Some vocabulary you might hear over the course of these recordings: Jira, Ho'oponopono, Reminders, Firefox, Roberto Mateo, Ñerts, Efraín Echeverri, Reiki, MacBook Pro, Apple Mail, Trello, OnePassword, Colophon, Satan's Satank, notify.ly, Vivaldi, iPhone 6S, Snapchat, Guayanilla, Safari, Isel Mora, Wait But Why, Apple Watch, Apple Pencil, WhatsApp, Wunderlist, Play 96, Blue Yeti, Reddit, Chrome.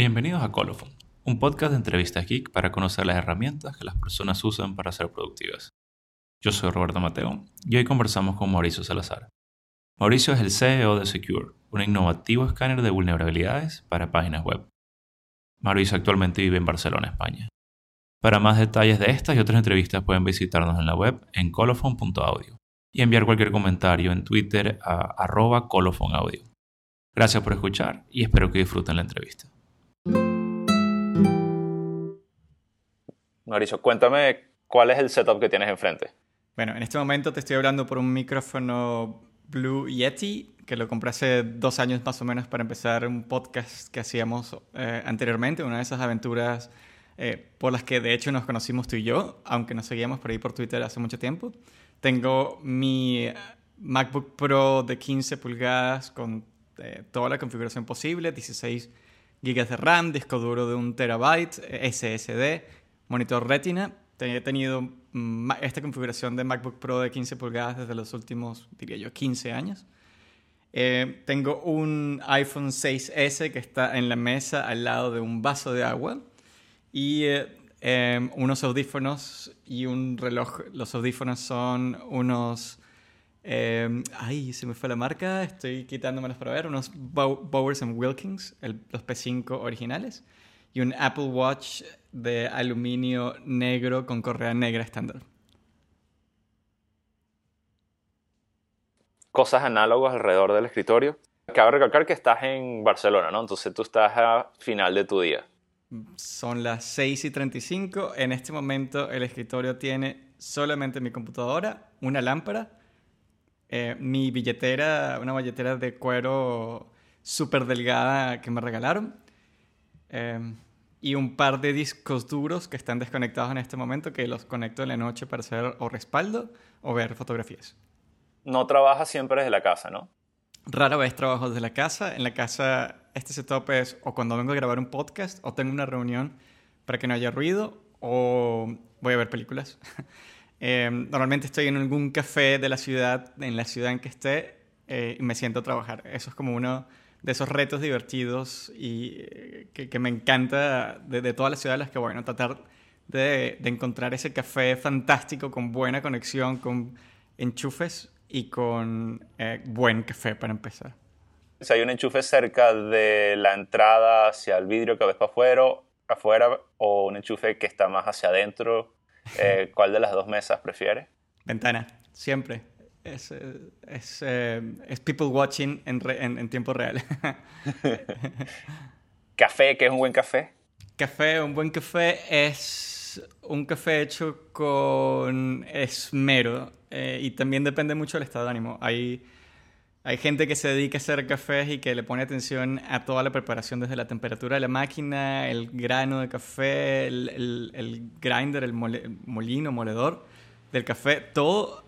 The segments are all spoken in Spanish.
Bienvenidos a Colophon, un podcast de entrevistas geek para conocer las herramientas que las personas usan para ser productivas. Yo soy Roberto Mateo y hoy conversamos con Mauricio Salazar. Mauricio es el CEO de Secure, un innovativo escáner de vulnerabilidades para páginas web. Mauricio actualmente vive en Barcelona, España. Para más detalles de estas y otras entrevistas pueden visitarnos en la web en colophon.audio y enviar cualquier comentario en Twitter a @colophonaudio. Gracias por escuchar y espero que disfruten la entrevista. Mauricio, cuéntame cuál es el setup que tienes enfrente. Bueno, en este momento te estoy hablando por un micrófono Blue Yeti, que lo compré hace 2 años más o menos para empezar un podcast que hacíamos anteriormente, una de esas aventuras por las que de hecho nos conocimos tú y yo, aunque nos seguíamos por ahí por Twitter hace mucho tiempo. Tengo mi MacBook Pro de 15 pulgadas con toda la configuración posible, 16 GB de RAM, disco duro de 1 TB, SSD, monitor Retina. He tenido esta configuración de MacBook Pro de 15 pulgadas desde los últimos, diría yo, 15 años. Tengo un iPhone 6S que está en la mesa al lado de un vaso de agua y unos audífonos y un reloj. Los audífonos son unos... ¡Ay! Se me fue la marca. Estoy quitándomelos para ver. Unos Bowers & Wilkins, los P5 originales. Y un Apple Watch de aluminio negro con correa negra estándar. Cosas análogas alrededor del escritorio. Cabe recalcar que estás en Barcelona, ¿no? Entonces tú estás a final de tu día. Son las 6:35. En este momento el escritorio tiene solamente mi computadora, una lámpara, mi billetera, una billetera de cuero súper delgada que me regalaron, y un par de discos duros que están desconectados en este momento, que los conecto en la noche para hacer o respaldo o ver fotografías. No trabajas siempre desde la casa, ¿no? Rara vez trabajo desde la casa. En la casa este setup es o cuando vengo a grabar un podcast o tengo una reunión para que no haya ruido o voy a ver películas. Normalmente estoy en algún café de la ciudad, en la ciudad en que esté, y me siento a trabajar. Eso es como uno de esos retos divertidos y que me encanta de todas las ciudades a las que voy, ¿no? Tratar de encontrar ese café fantástico con buena conexión, con enchufes y con buen café para empezar. Si hay un enchufe cerca de la entrada hacia el vidrio que ves para afuera o un enchufe que está más hacia adentro... ¿Cuál de las dos mesas prefieres? Ventana, siempre. Es people watching en tiempo real. ¿Café? ¿Qué es un buen café? Un buen café es un café hecho con esmero, y también depende mucho del estado de ánimo. Hay gente que se dedica a hacer cafés y que le pone atención a toda la preparación, desde la temperatura de la máquina, el grano de café, el grinder, el moledor del café, todo.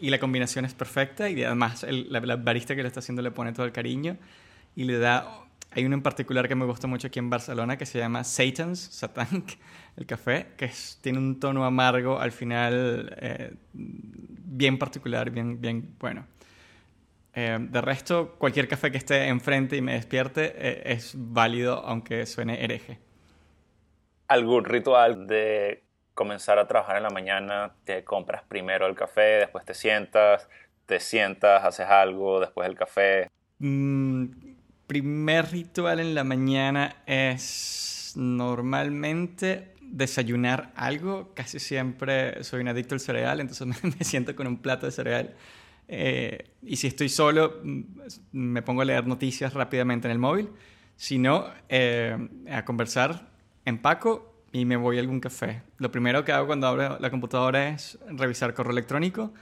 Y la combinación es perfecta y además la barista que lo está haciendo le pone todo el cariño y le da... Hay uno en particular que me gusta mucho aquí en Barcelona que se llama Satan's Satank, el café, que tiene un tono amargo al final, bien particular, bien bueno. De resto, cualquier café que esté enfrente y me despierte es válido, aunque suene hereje. ¿Algún ritual de comenzar a trabajar en la mañana? ¿Te compras primero el café, después te sientas, haces algo, después el café? Primer ritual en la mañana es normalmente desayunar algo. Casi siempre soy un adicto al cereal, entonces me siento con un plato de cereal. Y si estoy solo, me pongo a leer noticias rápidamente en el móvil. Si no, a conversar, empaco y me voy a algún café. Lo primero que hago cuando abro la computadora es revisar correo electrónico,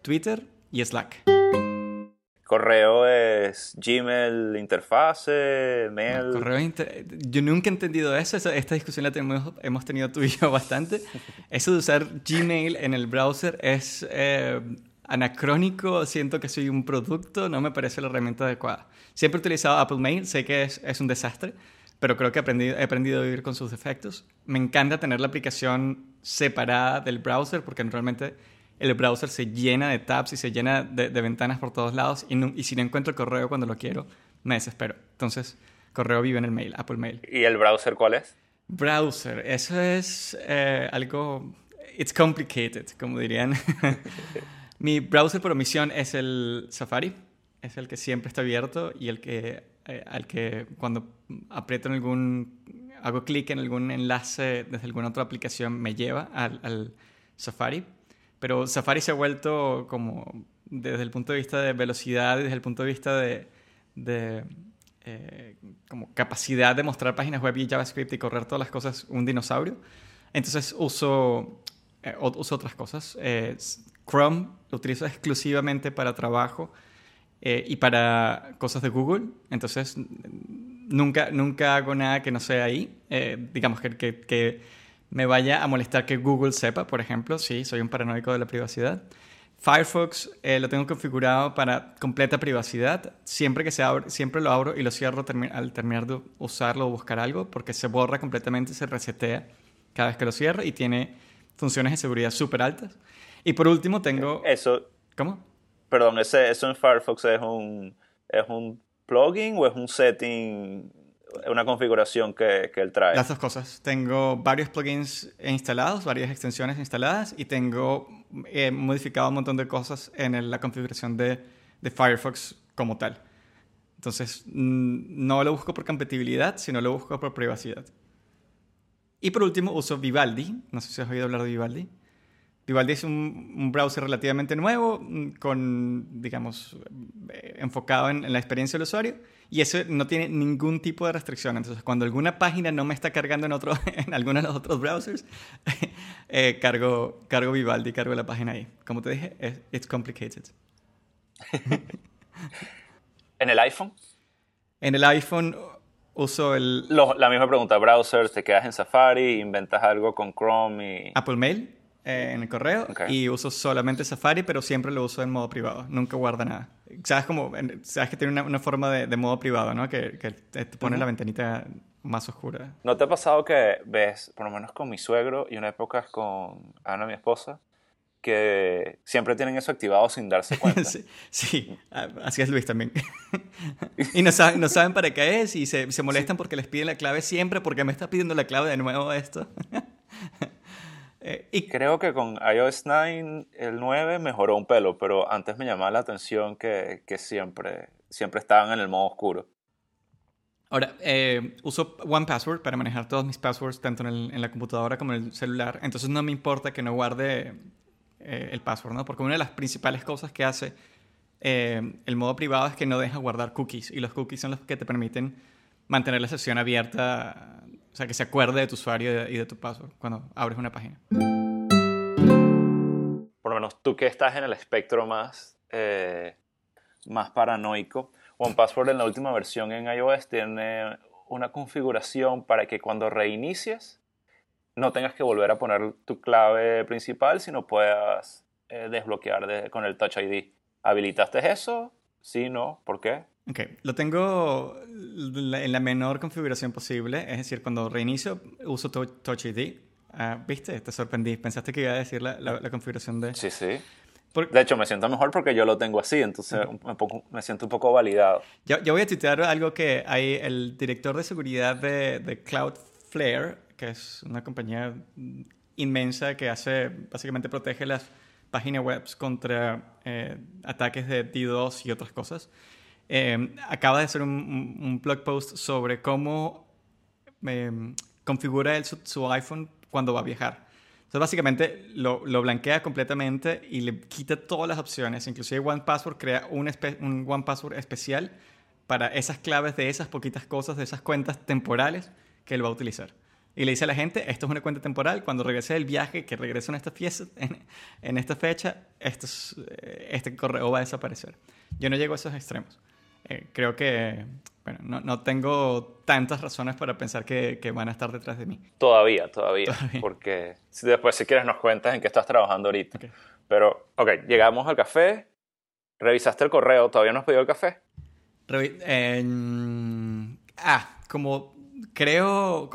Twitter y Slack. ¿Correo es Gmail, interfase, mail? No, yo nunca he entendido eso. Esta discusión la hemos tenido tú y yo bastante. Eso de usar Gmail en el browser es... anacrónico, siento que soy un producto, no me parece la herramienta adecuada. Siempre he utilizado Apple Mail, sé que es un desastre, pero creo que he aprendido a vivir con sus defectos. Me encanta tener la aplicación separada del browser, porque realmente el browser se llena de tabs y se llena de ventanas por todos lados, y si no encuentro el correo cuando lo quiero, me desespero. Entonces, correo vive en el mail, Apple Mail. ¿Y el browser cuál es? Browser, eso es algo... It's complicated, como dirían. Mi browser por omisión es el Safari. Es el que siempre está abierto y el que, al que cuando aprieto en algún... hago clic en algún enlace desde alguna otra aplicación me lleva al Safari. Pero Safari se ha vuelto como... desde el punto de vista de velocidad, desde el punto de vista de como capacidad de mostrar páginas web y JavaScript y correr todas las cosas, un dinosaurio. Entonces uso otras cosas. Chrome lo utilizo exclusivamente para trabajo y para cosas de Google. Entonces nunca hago nada que no sea ahí. Digamos que me vaya a molestar que Google sepa, por ejemplo. Sí, soy un paranoico de la privacidad. Firefox lo tengo configurado para completa privacidad. Siempre que se abre, siempre lo abro y lo cierro al terminar de usarlo o buscar algo, porque se borra completamente, se resetea cada vez que lo cierro y tiene funciones de seguridad súper altas. Y por último tengo... Eso... ¿Cómo? Perdón, eso en Firefox es un plugin o es un setting, una configuración que él trae. Las dos cosas. Tengo varios plugins instalados, varias extensiones instaladas y tengo modificado un montón de cosas en la configuración de Firefox como tal. Entonces, no lo busco por compatibilidad, sino lo busco por privacidad. Y por último, uso Vivaldi. No sé si has oído hablar de Vivaldi. Vivaldi es un browser relativamente nuevo, con, digamos, enfocado en la experiencia del usuario, y eso no tiene ningún tipo de restricción. Entonces, cuando alguna página no me está cargando en alguno de los otros browsers, cargo Vivaldi, cargo la página ahí. Como te dije, it's complicated. ¿En el iPhone? En el iPhone uso el... La misma pregunta, browsers, te quedas en Safari, inventas algo con Chrome y... Apple Mail. En el correo, okay. Y uso solamente Safari, pero siempre lo uso en modo privado, nunca guarda nada. Sabes que tiene una forma de modo privado, ¿no? Que te pone la ventanita más oscura. ¿No te ha pasado que ves, por lo menos con mi suegro y una época con Ana, mi esposa, que siempre tienen eso activado sin darse cuenta? sí, así es Luis también. Y no saben para qué es y se molestan porque les piden la clave siempre, porque me está pidiendo la clave de nuevo esto. Y creo que con iOS 9, el 9 mejoró un pelo, pero antes me llamaba la atención que siempre estaban en el modo oscuro. Ahora, uso OnePassword para manejar todos mis passwords, tanto en la computadora como en el celular. Entonces no me importa que no guarde el password, ¿no? Porque una de las principales cosas que hace el modo privado es que no deja guardar cookies. Y los cookies son los que te permiten mantener la sesión abierta. O sea, que se acuerde de tu usuario y de tu password cuando abres una página. Por lo menos tú que estás en el espectro más paranoico, OnePassword en la última versión en iOS tiene una configuración para que cuando reinicies no tengas que volver a poner tu clave principal, sino puedas desbloquear con el Touch ID. ¿Habilitaste eso? Sí, no, ¿por qué? Ok, lo tengo en la menor configuración posible, es decir, cuando reinicio uso Touch ID. ¿Viste? Te sorprendí, pensaste que iba a decir la configuración de... Sí. De hecho, me siento mejor porque yo lo tengo así, entonces me siento un poco validado. Yo voy a tuitear algo que hay el director de seguridad de Cloudflare, que es una compañía inmensa que básicamente protege las páginas web contra ataques de DDoS y otras cosas. Acaba de hacer un blog post sobre cómo configura su iPhone cuando va a viajar. Entonces básicamente lo blanquea completamente y le quita todas las opciones. Inclusive OnePassword crea un OnePassword especial para esas claves de esas poquitas cosas, de esas cuentas temporales que él va a utilizar. Y le dice a la gente, esto es una cuenta temporal, cuando regrese del viaje, que regrese en esta fiesta, en esta fecha, este correo va a desaparecer. Yo no llego a esos extremos. Creo que, bueno, no tengo tantas razones para pensar que van a estar detrás de mí. Todavía. Porque después si quieres nos cuentas en qué estás trabajando ahorita. Okay. Pero, llegamos al café, revisaste el correo, ¿todavía no has pedido el café?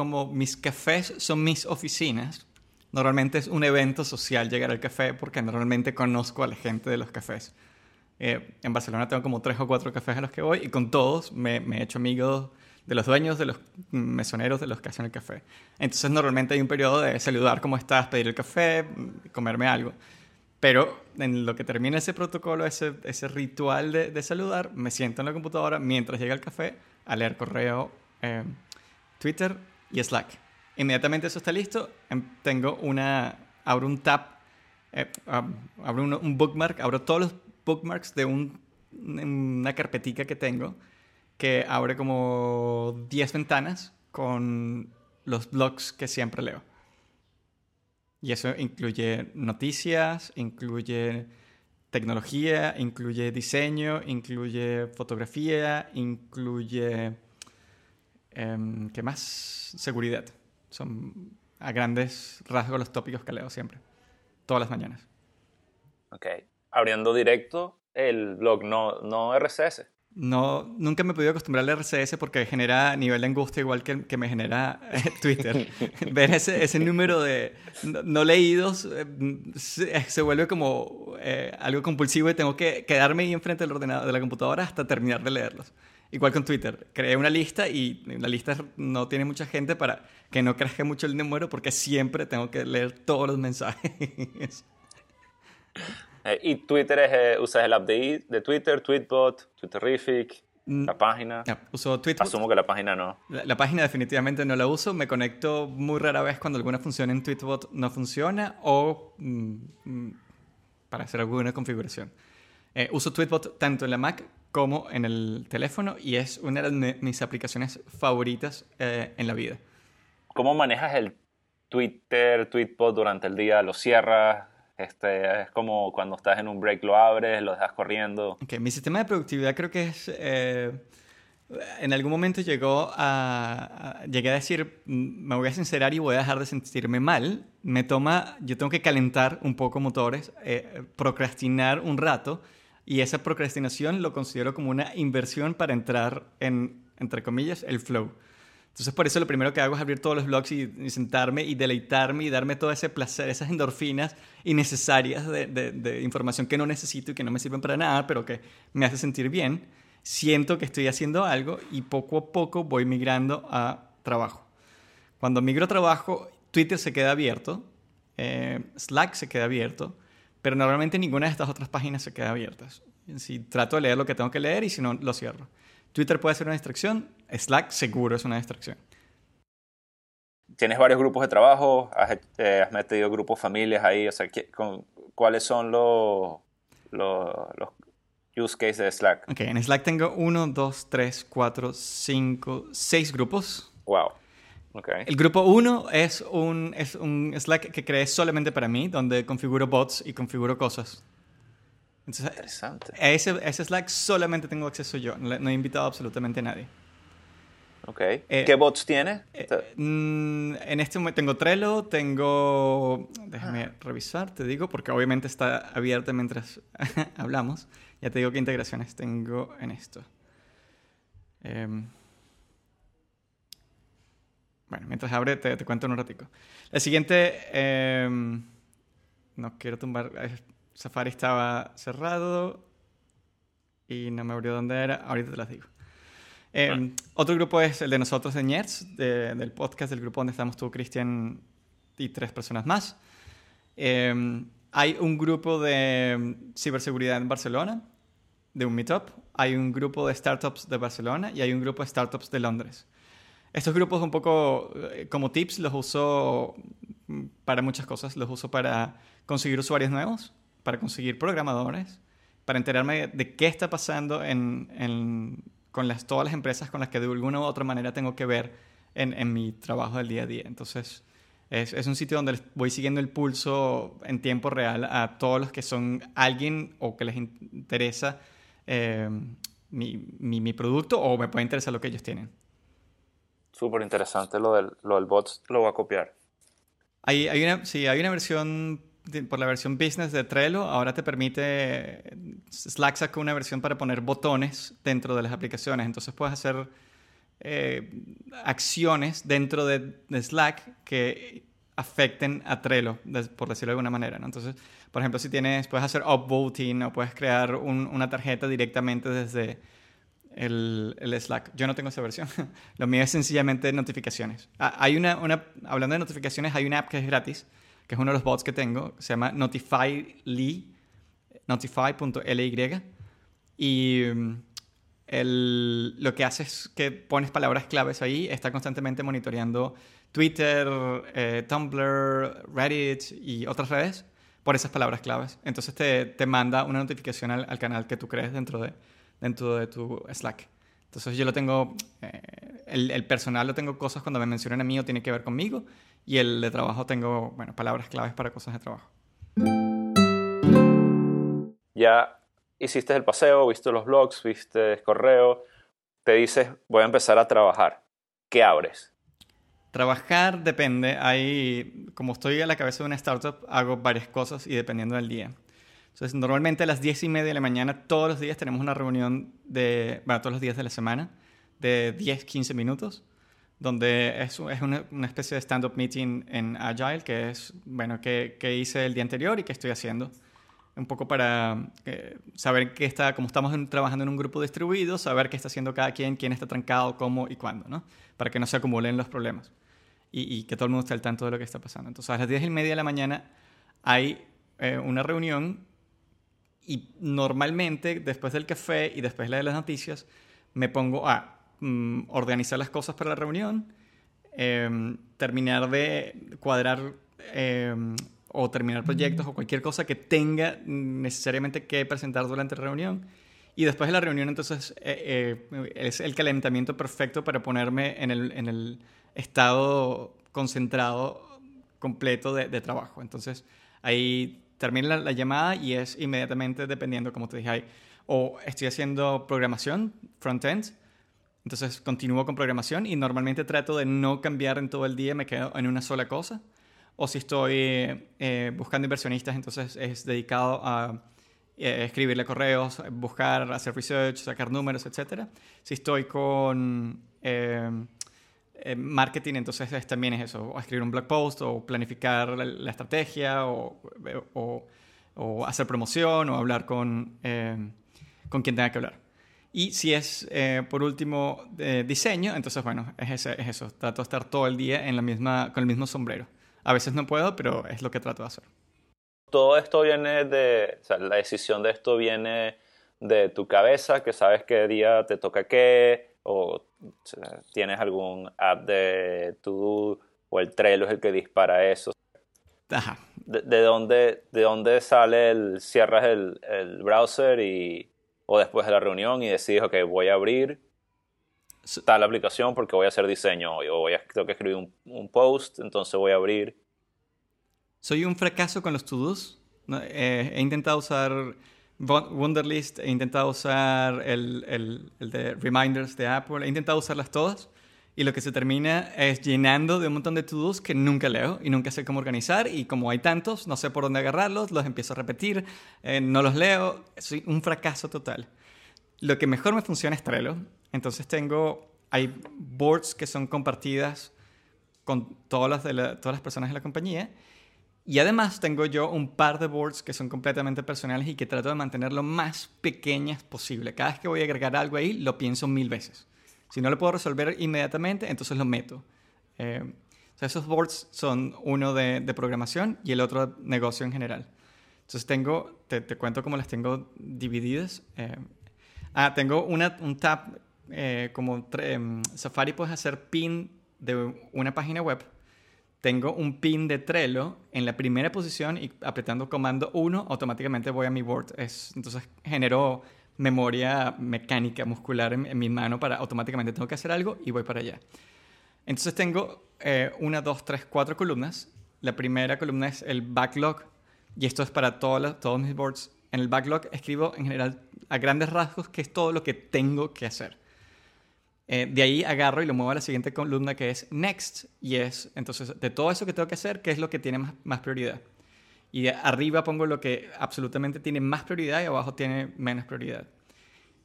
Como mis cafés son mis oficinas, normalmente es un evento social llegar al café porque normalmente conozco a la gente de los cafés. En Barcelona tengo como 3 o 4 cafés a los que voy y con todos me he hecho amigos de los dueños, de los mesoneros, de los que hacen el café. Entonces normalmente hay un periodo de saludar, ¿cómo estás?, pedir el café, comerme algo. Pero en lo que termina ese protocolo, ese ritual de saludar, me siento en la computadora mientras llega el café a leer correo, Twitter y Slack. Inmediatamente eso está listo, abro un tab, abro un bookmark, abro todos los bookmarks de una carpetica que tengo, que abre como 10 ventanas con los blogs que siempre leo. Y eso incluye noticias, incluye tecnología, incluye diseño, incluye fotografía, incluye... ¿qué más? Seguridad. Son a grandes rasgos los tópicos que leo siempre, todas las mañanas. Ok. Abriendo directo el blog, no RSS. No, nunca me he podido acostumbrar al RSS porque genera nivel de angustia igual que me genera Twitter. Ver ese número de no leídos se vuelve como algo compulsivo y tengo que quedarme ahí enfrente del ordenador, de la computadora, hasta terminar de leerlos. Igual con Twitter. Creé una lista y la lista no tiene mucha gente para que no crezca mucho el número porque siempre tengo que leer todos los mensajes. ¿Y Twitter usas el app de Twitter, Tweetbot, Twitterific, la página? No, uso Tweetbot. Asumo que la página no. La página definitivamente no la uso. Me conecto muy rara vez cuando alguna función en Tweetbot no funciona o para hacer alguna configuración. Uso Tweetbot tanto en la Mac como en el teléfono y es una de mis aplicaciones favoritas en la vida. ¿Cómo manejas el Twitter, Tweetbot durante el día? ¿Lo cierras? Es como cuando estás en un break, lo abres, lo dejas corriendo. Okay, mi sistema de productividad creo que es... en algún momento llegué a decir, me voy a sincerar y voy a dejar de sentirme mal. Yo tengo que calentar un poco motores, procrastinar un rato, y esa procrastinación lo considero como una inversión para entrar en, entre comillas, el flow. Entonces por eso lo primero que hago es abrir todos los blogs y sentarme y deleitarme y darme todo ese placer, esas endorfinas innecesarias de información que no necesito y que no me sirven para nada, pero que me hace sentir bien. Siento que estoy haciendo algo y poco a poco voy migrando a trabajo. Cuando migro a trabajo, Twitter se queda abierto, Slack se queda abierto, pero normalmente ninguna de estas otras páginas se queda abiertas. Si trato de leer lo que tengo que leer y si no, lo cierro. Twitter puede ser una distracción, Slack seguro es una distracción. ¿Tienes varios grupos de trabajo? ¿Has metido grupos familias ahí? O sea, ¿cuáles son los use cases de Slack? Ok, en Slack tengo 1, 2, 3, 4, 5, 6 grupos. Wow. Okay. El grupo 1 es un Slack que creé solamente para mí, donde configuro bots y configuro cosas. Entonces, interesante. Ese Slack solamente tengo acceso yo, no he invitado absolutamente a nadie. Okay. ¿Qué bots tienes? En este momento tengo Trello, déjame revisar, te digo, porque obviamente está abierta mientras hablamos. Ya te digo qué integraciones tengo en esto. Bueno, mientras abre te cuento en un ratico. La siguiente, no quiero tumbar... Safari estaba cerrado y no me abrió dónde era. Ahorita te las digo. Otro grupo es el de nosotros de Ñerts, del podcast, del grupo donde estamos tú, Cristian y 3 personas más. Hay un grupo de ciberseguridad en Barcelona, de un meetup. Hay un grupo de startups de Barcelona y hay un grupo de startups de Londres. Estos grupos un poco como tips los uso para muchas cosas. Los uso para conseguir usuarios nuevos, para conseguir programadores, para enterarme de qué está pasando con todas las empresas con las que de alguna u otra manera tengo que ver en mi trabajo del día a día. Entonces, es un sitio donde voy siguiendo el pulso en tiempo real a todos los que son alguien o que les interesa mi producto o me puede interesar lo que ellos tienen. Súper interesante lo del bots, lo voy a copiar. Hay una versión... Por la versión business de Trello, ahora te permite... Slack sacó una versión para poner botones dentro de las aplicaciones. Entonces puedes hacer acciones dentro de Slack que afecten a Trello, por decirlo de alguna manera, ¿no? Entonces, por ejemplo, puedes hacer upvoting o puedes crear una tarjeta directamente desde el Slack. Yo no tengo esa versión. Lo mío es sencillamente notificaciones. Hay hablando de notificaciones, hay una app que es gratis, que es uno de los bots que tengo, se llama notify.ly, notify.ly, y lo que hace es que pones palabras claves ahí, está constantemente monitoreando Twitter, Tumblr, Reddit y otras redes por esas palabras claves. Entonces te manda una notificación al canal que tú crees dentro de tu Slack. Entonces yo lo tengo, el personal lo tengo cosas cuando me mencionan a mí o tiene que ver conmigo, y el de trabajo tengo, bueno, palabras claves para cosas de trabajo. Ya hiciste el paseo, viste los blogs, viste el correo, te dices voy a empezar a trabajar. ¿Qué abres? Trabajar depende. Como estoy a la cabeza de una startup, hago varias cosas y dependiendo del día. Entonces, normalmente a las 10:30 de la mañana todos los días tenemos una reunión todos los días de la semana de 10-15 minutos, donde es una especie de stand-up meeting en Agile, que es, bueno, qué hice el día anterior y qué estoy haciendo. Un poco para saber qué está, como estamos trabajando en un grupo distribuido, saber qué está haciendo cada quien, quién está trancado, cómo y cuándo, ¿no? Para que no se acumulen los problemas y que todo el mundo esté al tanto de lo que está pasando. Entonces, a las 10:30 de la mañana hay una reunión. Y normalmente, después del café y después de las noticias, me pongo a organizar las cosas para la reunión, terminar de cuadrar o terminar proyectos o cualquier cosa que tenga necesariamente que presentar durante la reunión. Y después de la reunión, entonces, es el calentamiento perfecto para ponerme en el estado concentrado completo de trabajo. Entonces, ahí termino la llamada y es inmediatamente, dependiendo, como te dije, o estoy haciendo programación, front-end, entonces continúo con programación y normalmente trato de no cambiar en todo el día, me quedo en una sola cosa. O si estoy buscando inversionistas, entonces es dedicado a escribirle correos, buscar, hacer research, sacar números, etc. Si estoy con marketing, entonces también es eso, o escribir un blog post o planificar la estrategia o hacer promoción o hablar con quien tenga que hablar. Y si es por último diseño, entonces bueno, es eso, trato de estar todo el día con el mismo sombrero. A veces no puedo, pero es lo que trato de hacer. Todo esto viene la decisión de esto viene de tu cabeza, que sabes qué día te toca qué, o tienes algún app de To Do o el Trello es el que dispara eso. Ajá. ¿De dónde sale cierras el browser o después de la reunión y decides, ok, voy a abrir tal aplicación porque voy a hacer diseño hoy, o tengo que escribir un post, entonces voy a abrir? Soy un fracaso con los to-dos. He intentado usar Wunderlist, he intentado usar el de Reminders de Apple, he intentado usarlas todas y lo que se termina es llenando de un montón de to-dos que nunca leo y nunca sé cómo organizar, y como hay tantos, no sé por dónde agarrarlos, los empiezo a repetir, no los leo, soy un fracaso total. Lo que mejor me funciona es Trello, entonces hay boards que son compartidas con todas las personas de la compañía. Y además tengo yo un par de boards que son completamente personales y que trato de mantener lo más pequeñas posible. Cada vez que voy a agregar algo ahí, lo pienso 1000 veces. Si no lo puedo resolver inmediatamente, entonces lo meto. Esos boards son uno de programación y el otro de negocio en general. Entonces te cuento cómo las tengo divididas. Tengo un tab, como Safari puedes hacer pin de una página web. Tengo un pin de Trello en la primera posición y apretando comando 1 automáticamente voy a mi board. Entonces genero memoria mecánica muscular en mi mano para automáticamente tengo que hacer algo y voy para allá. Entonces tengo 1, 2, 3, 4 columnas. La primera columna es el backlog y esto es para todos mis boards. En el backlog escribo en general a grandes rasgos que es todo lo que tengo que hacer. De ahí agarro y lo muevo a la siguiente columna que es Next, y es entonces de todo eso que tengo que hacer, ¿qué es lo que tiene más prioridad? Y de arriba pongo lo que absolutamente tiene más prioridad y abajo tiene menos prioridad.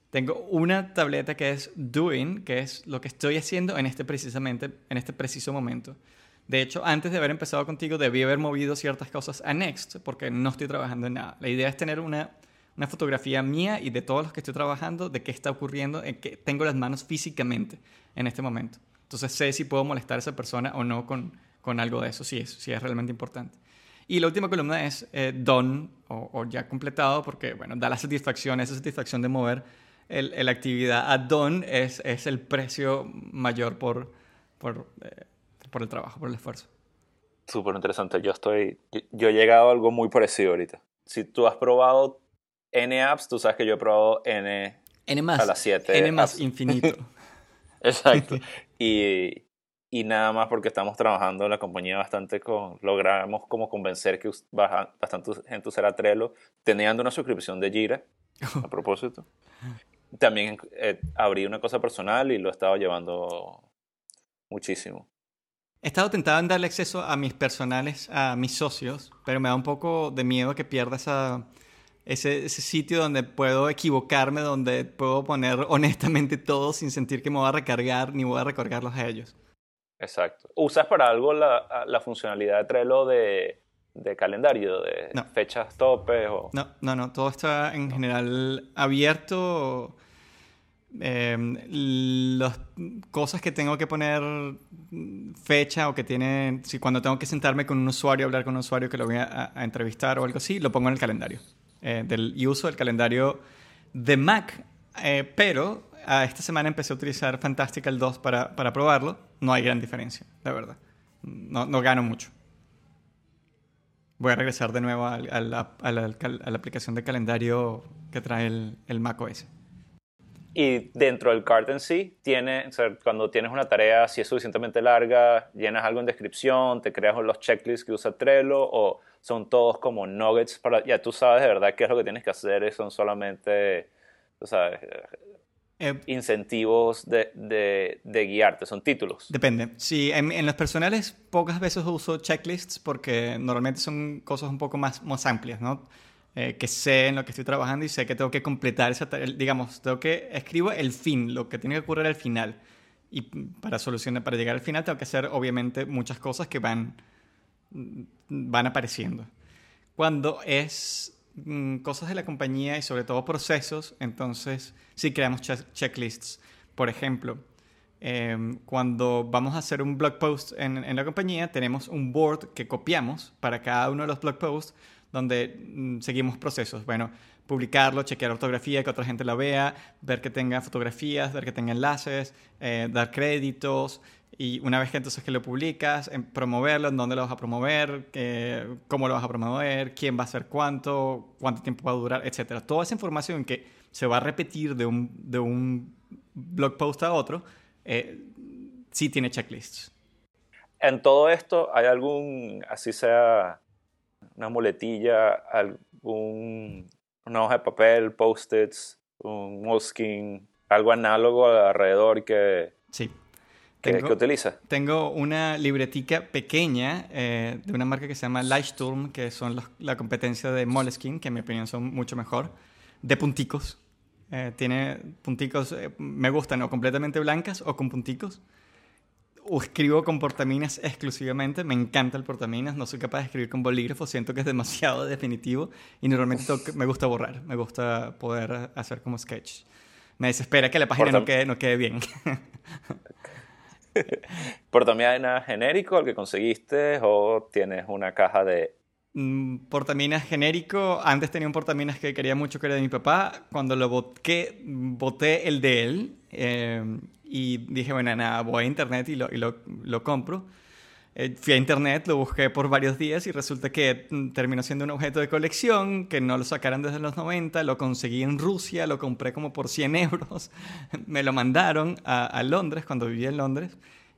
Tengo una tableta que es Doing, que es lo que estoy haciendo en este preciso momento. De hecho, antes de haber empezado contigo debí haber movido ciertas cosas a Next porque no estoy trabajando en nada. La idea es tener una fotografía mía y de todos los que estoy trabajando, de qué está ocurriendo, en qué tengo las manos físicamente en este momento. Entonces sé si puedo molestar a esa persona o no con algo de eso, si es realmente importante. Y la última columna es done o ya completado, porque bueno, da la satisfacción, esa satisfacción de mover la actividad a done es el precio mayor por el trabajo, por el esfuerzo. Súper interesante. Yo he llegado a algo muy parecido ahorita. Si tú has probado N apps, tú sabes que yo he probado N más, a las 7. N más apps. Infinito. Exacto. Y nada más porque estamos trabajando en la compañía bastante logramos como convencer que bastante gente usara Trello, teniendo una suscripción de Jira, a propósito. También abrí una cosa personal y lo he estado llevando muchísimo. He estado tentado en darle acceso a mis personales, a mis socios, pero me da un poco de miedo que pierda ese sitio donde puedo equivocarme, donde puedo poner honestamente todo sin sentir que me voy a recargar ni voy a recargarlos a ellos. Exacto. ¿Usas para algo la funcionalidad de Trello de calendario, de no. fechas topes? O... No. Todo está en general abierto. Las cosas que tengo que poner fecha o que tienen... Si cuando tengo que sentarme con un usuario, hablar con un usuario que lo voy a entrevistar o algo así, lo pongo en el calendario. Y uso el calendario de Mac. Pero esta semana empecé a utilizar Fantastical 2 para probarlo. No hay gran diferencia, la verdad. No gano mucho. Voy a regresar de nuevo a la aplicación de calendario que trae el Mac OS. Y dentro del cart en sí, cuando tienes una tarea, si es suficientemente larga, llenas algo en descripción, te creas los checklists que usa Trello, o son todos como nuggets, ya tú sabes de verdad qué es lo que tienes que hacer, son solamente, tú sabes... incentivos de guiarte, son títulos. Depende. Sí, en los personales pocas veces uso checklists porque normalmente son cosas un poco más amplias, ¿no? Que sé en lo que estoy trabajando y sé que tengo que completar esa tarea. Digamos, escribo el fin, lo que tiene que ocurrir al final. Y para llegar al final tengo que hacer obviamente muchas cosas que van apareciendo. Cuando es... cosas de la compañía y sobre todo procesos, entonces sí creamos checklists. Por ejemplo, cuando vamos a hacer un blog post en la compañía, tenemos un board que copiamos para cada uno de los blog posts donde seguimos procesos. Bueno, publicarlo, chequear ortografía, que otra gente la vea, ver que tenga fotografías, ver que tenga enlaces, dar créditos. Y una vez que entonces que lo publicas, promoverlo, en dónde lo vas a promover, cómo lo vas a promover, quién va a hacer cuánto tiempo va a durar, etc. Toda esa información que se va a repetir de un blog post a otro, sí tiene checklists. En todo esto, ¿hay algún, así sea una muletilla, una hoja de papel, post-its, un Moleskine, algo análogo alrededor que... Sí. ¿Qué utiliza? Tengo una libretica pequeña de una marca que se llama Leichturm, que son la competencia de Moleskine, que en mi opinión son mucho mejor, de punticos. Tiene punticos, me gustan, o completamente blancas o con punticos. O escribo con portaminas exclusivamente, me encanta el portaminas, no soy capaz de escribir con bolígrafo, siento que es demasiado definitivo y normalmente me gusta borrar, me gusta poder hacer como sketch. Me desespera que la página no quede bien. ¿Portaminas genérico el que conseguiste o tienes una caja de...? Portaminas genérico. Antes tenía un portaminas que quería mucho, que era de mi papá. Cuando lo boté el de él y dije, bueno, nada, voy a internet y lo compro. Fui a internet, lo busqué por varios días y resulta que terminó siendo un objeto de colección, que no lo sacaron desde los 90, lo conseguí en Rusia, lo compré como por 100 euros, me lo mandaron a Londres, cuando vivía en Londres,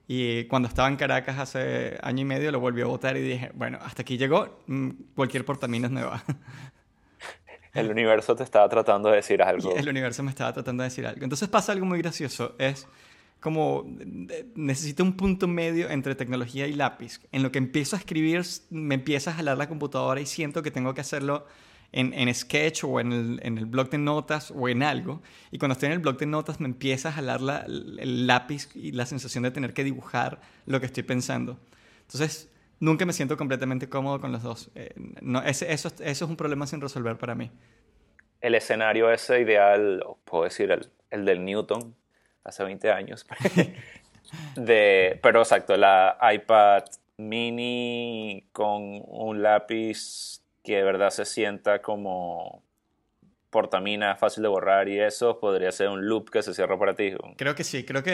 y cuando estaba en Caracas hace año y medio lo volví a botar y dije, bueno, hasta aquí llegó, cualquier portaminas me va. El universo te estaba tratando de decir algo. Y el universo me estaba tratando de decir algo. Entonces pasa algo muy gracioso, es... como necesito un punto medio entre tecnología y lápiz. En lo que empiezo a escribir, me empieza a jalar la computadora y siento que tengo que hacerlo en Sketch o en el bloc de notas o en algo. Y cuando estoy en el bloc de notas me empieza a jalar el lápiz y la sensación de tener que dibujar lo que estoy pensando. Entonces, nunca me siento completamente cómodo con los dos. No, eso es un problema sin resolver para mí. el escenario ese ideal, puedo decir el del Newton hace 20 años, pero exacto, la iPad mini con un lápiz que de verdad se sienta como portamina, fácil de borrar y eso, podría ser un loop que se cierra para ti. Creo que sí, creo que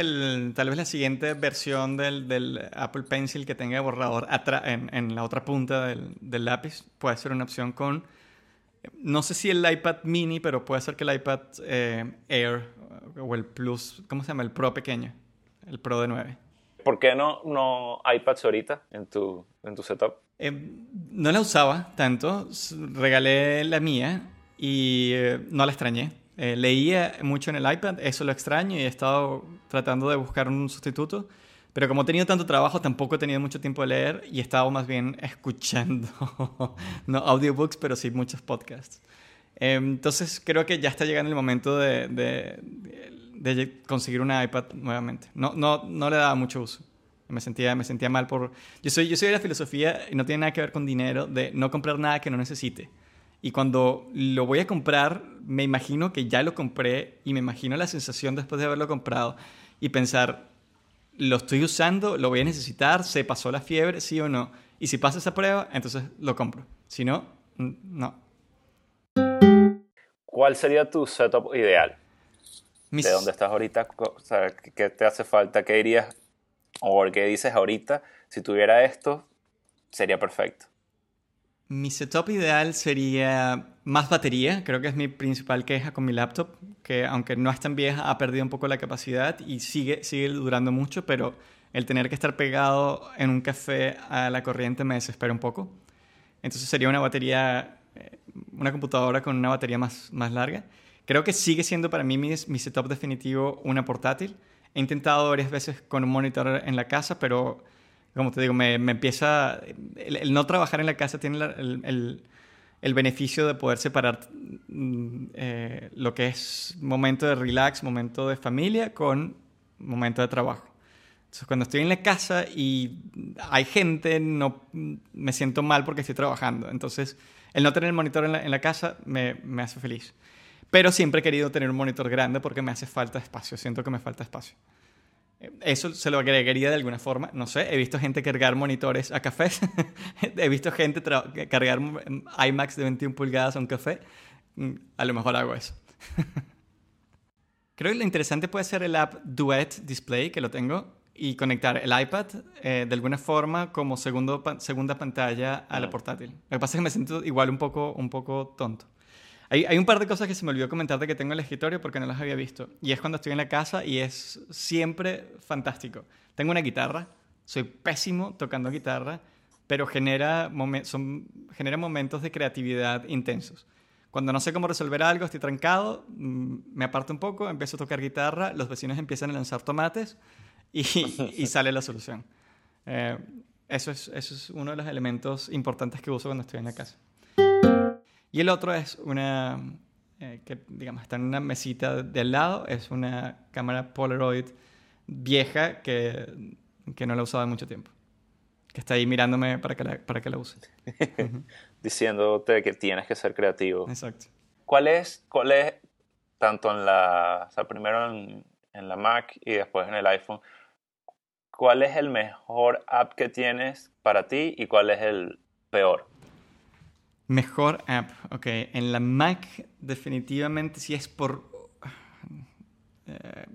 tal vez la siguiente versión del Apple Pencil que tenga borrador en la otra punta del lápiz puede ser una opción con, no sé si el iPad mini, pero puede ser que el iPad Air o el Plus, ¿cómo se llama? El Pro pequeño, el Pro de 9. ¿Por qué no iPads ahorita en tu setup? No la usaba tanto, regalé la mía y no la extrañé. Leía mucho en el iPad, eso lo extraño, y he estado tratando de buscar un sustituto, pero como he tenido tanto trabajo tampoco he tenido mucho tiempo de leer y he estado más bien escuchando no audiobooks, pero sí muchos podcasts. Entonces creo que ya está llegando el momento de conseguir una iPad nuevamente. No le daba mucho uso. Me sentía mal por... Yo soy de la filosofía, y no tiene nada que ver con dinero, de no comprar nada que no necesite. Y cuando lo voy a comprar, me imagino que ya lo compré y me imagino la sensación después de haberlo comprado y pensar, lo estoy usando, lo voy a necesitar, se pasó la fiebre, sí o no. Y si pasa esa prueba, entonces lo compro. Si no, no. ¿Cuál sería tu setup ideal? ¿De dónde estás ahorita? O sea, ¿qué te hace falta? ¿Qué dirías? ¿O qué dices ahorita? Si tuviera esto, sería perfecto. Mi setup ideal sería más batería. Creo que es mi principal queja con mi laptop, que aunque no es tan vieja, ha perdido un poco la capacidad y sigue durando mucho, pero el tener que estar pegado en un café a la corriente me desespera un poco. Entonces sería una batería, una computadora con una batería más larga. Creo que sigue siendo para mí mi setup definitivo una portátil. He intentado varias veces con un monitor en la casa, pero... como te digo, me empieza... El no trabajar en la casa tiene el beneficio de poder separar lo que es momento de relax, momento de familia, con momento de trabajo. Entonces, cuando estoy en la casa y hay gente, no me siento mal porque estoy trabajando. Entonces, el no tener el monitor en la casa me hace feliz. Pero siempre he querido tener un monitor grande porque me hace falta espacio. Siento que me falta espacio. Eso se lo agregaría de alguna forma, no sé, he visto gente cargar monitores a cafés, he visto gente cargar iMacs de 21 pulgadas a un café, a lo mejor hago eso. Creo que lo interesante puede ser el app Duet Display, que lo tengo, y conectar el iPad de alguna forma como segunda pantalla a la portátil. Lo que pasa es que me siento igual un poco tonto. Hay un par de cosas que se me olvidó comentarte que tengo en el escritorio porque no las había visto. Y es cuando estoy en la casa y es siempre fantástico. Tengo una guitarra, soy pésimo tocando guitarra, pero genera momentos de creatividad intensos. Cuando no sé cómo resolver algo, estoy trancado, me aparto un poco, empiezo a tocar guitarra, los vecinos empiezan a lanzar tomates y sale la solución. Eso es uno de los elementos importantes que uso cuando estoy en la casa. Y el otro es una, que digamos, está en una mesita de al lado, es una cámara Polaroid vieja que no la he usado en mucho tiempo. Que está ahí mirándome para que la use. Diciéndote que tienes que ser creativo. Exacto. ¿Cuál es tanto en la, o sea, primero en la Mac y después en el iPhone, cuál es el mejor app que tienes para ti y cuál es el peor? Mejor app, ok. En la Mac definitivamente sí es por...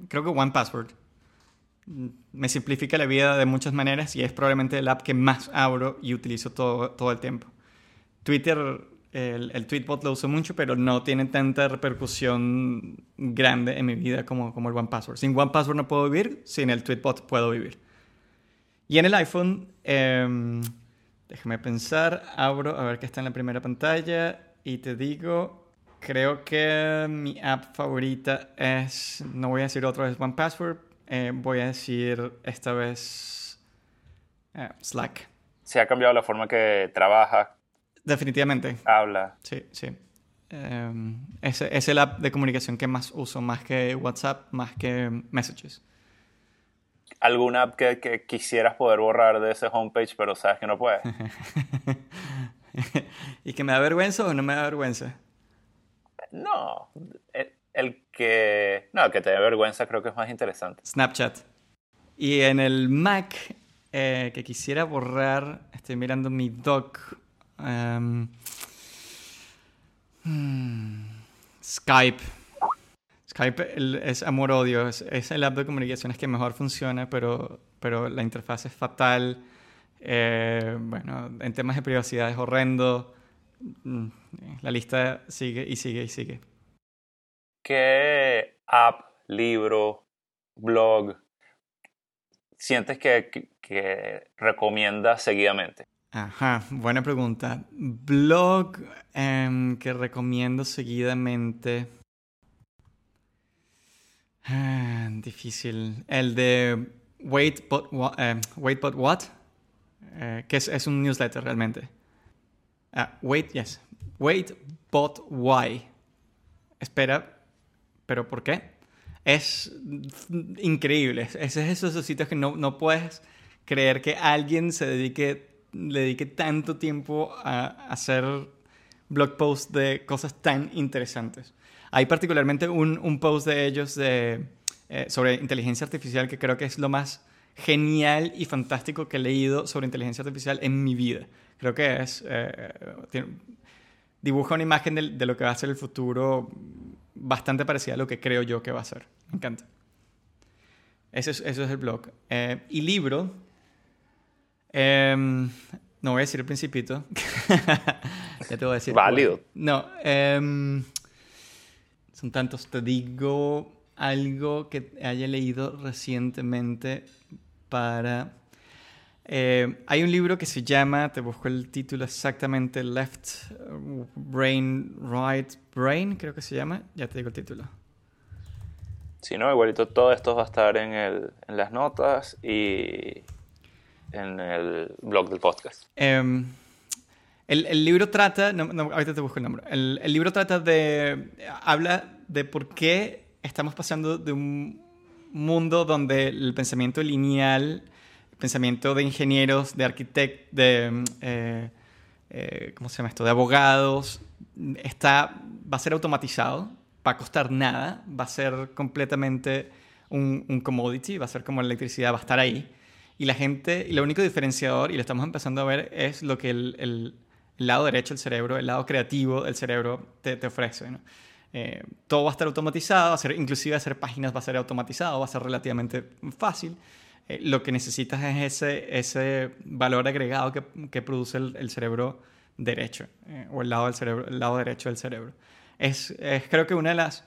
creo que OnePassword. Me simplifica la vida de muchas maneras y es probablemente el app que más abro y utilizo todo el tiempo. Twitter, el Tweetbot lo uso mucho, pero no tiene tanta repercusión grande en mi vida como el OnePassword. Sin OnePassword no puedo vivir, sin el Tweetbot puedo vivir. Y en el iPhone... déjame pensar, abro, a ver qué está en la primera pantalla y te digo, creo que mi app favorita es, no voy a decir otra vez OnePassword, voy a decir esta vez Slack. ¿Se ha cambiado la forma que trabajas? Definitivamente. Habla. Sí. Es el app de comunicación que más uso, más que WhatsApp, más que Messages. ¿Alguna app que quisieras poder borrar de ese homepage, pero sabes que no puedes? ¿Y que me da vergüenza o no me da vergüenza? No, el que te dé vergüenza creo que es más interesante. Snapchat. Y en el Mac, que quisiera borrar, estoy mirando mi doc. Skype. Skype es amor-odio. Es el app de comunicaciones que mejor funciona, pero la interfaz es fatal. Bueno, en temas de privacidad es horrendo. La lista sigue y sigue y sigue. ¿Qué app, libro, blog sientes que recomiendas seguidamente? Ajá, buena pregunta. Blog que recomiendo seguidamente. Difícil. El de Wait But What, que es un newsletter realmente. Wait But Why. Espera, ¿pero por qué? Es increíble. Es esos sitios que no puedes creer que alguien le dedique tanto tiempo a hacer blog posts de cosas tan interesantes. Hay particularmente un post de ellos sobre inteligencia artificial que creo que es lo más genial y fantástico que he leído sobre inteligencia artificial en mi vida. Creo que es... dibuja una imagen de lo que va a ser el futuro bastante parecida a lo que creo yo que va a ser. Me encanta. Eso es el blog. Y libro... no voy a decir el Principito. Ya te voy a decir. Válido. No. Son tantos. Te digo algo que haya leído recientemente para... hay un libro que se llama, te busco el título exactamente, Left Brain, Right Brain, creo que se llama. Ya te digo el título. Sí, no, igualito todo esto va a estar en las notas y en el blog del podcast. El libro trata... No, ahorita te busco el nombre. El libro trata de... Habla de por qué estamos pasando de un mundo donde el pensamiento lineal, el pensamiento de ingenieros, de arquitectos, de... ¿cómo se llama esto? De abogados, va a ser automatizado, va a costar nada, va a ser completamente un commodity, va a ser como la electricidad, va a estar ahí. Y la gente, y lo único diferenciador, y lo estamos empezando a ver, es lo que el lado derecho del cerebro, el lado creativo del cerebro te ofrece, ¿no? Todo va a estar automatizado, inclusive hacer páginas va a ser automatizado, va a ser relativamente fácil. Lo que necesitas es ese valor agregado que produce el cerebro derecho, o el lado derecho del cerebro. Es creo que una de las...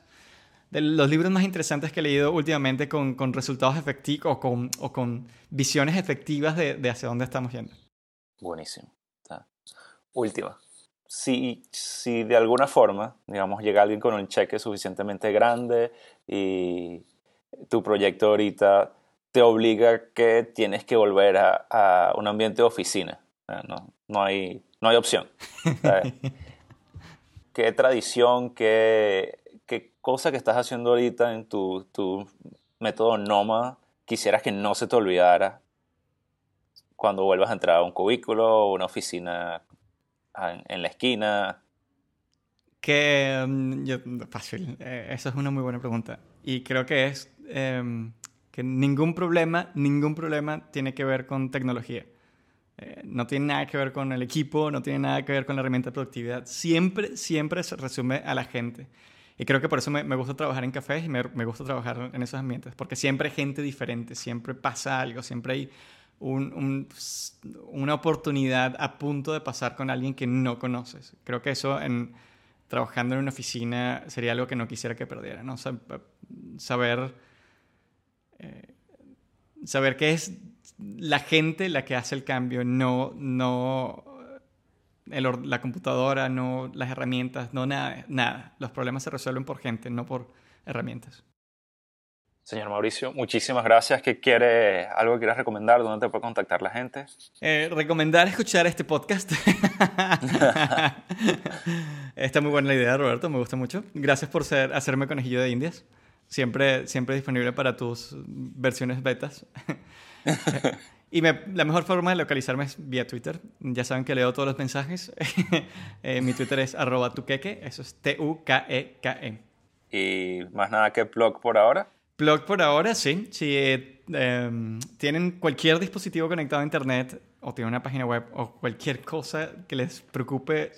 de los libros más interesantes que he leído últimamente con resultados efectivos o con visiones efectivas de hacia dónde estamos yendo. Buenísimo. Última. Si de alguna forma, digamos, llega alguien con un cheque suficientemente grande y tu proyecto ahorita te obliga que tienes que volver a un ambiente de oficina. No hay opción. ¿Qué tradición, qué cosa que estás haciendo ahorita en tu método nómada quisieras que no se te olvidara cuando vuelvas a entrar a un cubículo o una oficina en la esquina? Fácil. Esa es una muy buena pregunta. Y creo que es que ningún problema tiene que ver con tecnología. No tiene nada que ver con el equipo, no tiene nada que ver con la herramienta de productividad. Siempre se resume a la gente. Y creo que por eso me gusta trabajar en cafés y me gusta trabajar en esos ambientes, porque siempre hay gente diferente, siempre pasa algo, siempre hay una oportunidad a punto de pasar con alguien que no conoces. Creo que eso, trabajando en una oficina, sería algo que no quisiera que perdiera, ¿no? Saber que es la gente la que hace el cambio, la computadora, no las herramientas, no nada. Los problemas se resuelven por gente, no por herramientas. Señor Mauricio, muchísimas gracias. ¿Algo que quieras recomendar? ¿Dónde te puede contactar la gente? Recomendar escuchar este podcast. Está muy buena la idea, Roberto, me gusta mucho. Gracias por hacerme conejillo de indias. Siempre disponible para tus versiones betas. Y la mejor forma de localizarme es vía Twitter. Ya saben que leo todos los mensajes. Mi Twitter es @tuqueque. Eso es Tukeke. ¿Y más nada que blog por ahora? Blog por ahora, sí. Si tienen cualquier dispositivo conectado a internet o tienen una página web o cualquier cosa que les preocupe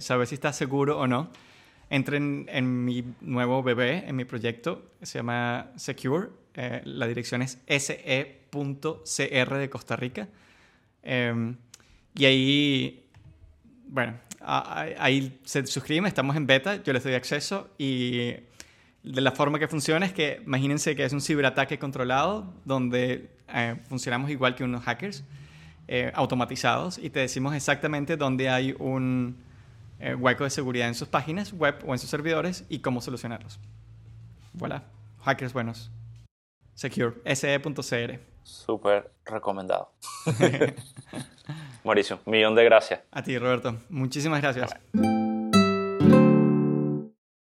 saber si está seguro o no, entren en mi nuevo bebé, en mi proyecto. Se llama Secure. La dirección es se.cr de Costa Rica. Y ahí, bueno, ahí se suscriben. Estamos en beta, yo les doy acceso. Y de la forma que funciona es que imagínense que es un ciberataque controlado donde funcionamos igual que unos hackers automatizados, y te decimos exactamente dónde hay un hueco de seguridad en sus páginas web o en sus servidores y cómo solucionarlos. Voilà, hackers buenos. Secure, se.cr. Súper recomendado. Mauricio, millón de gracias. A ti, Roberto. Muchísimas gracias. Bye.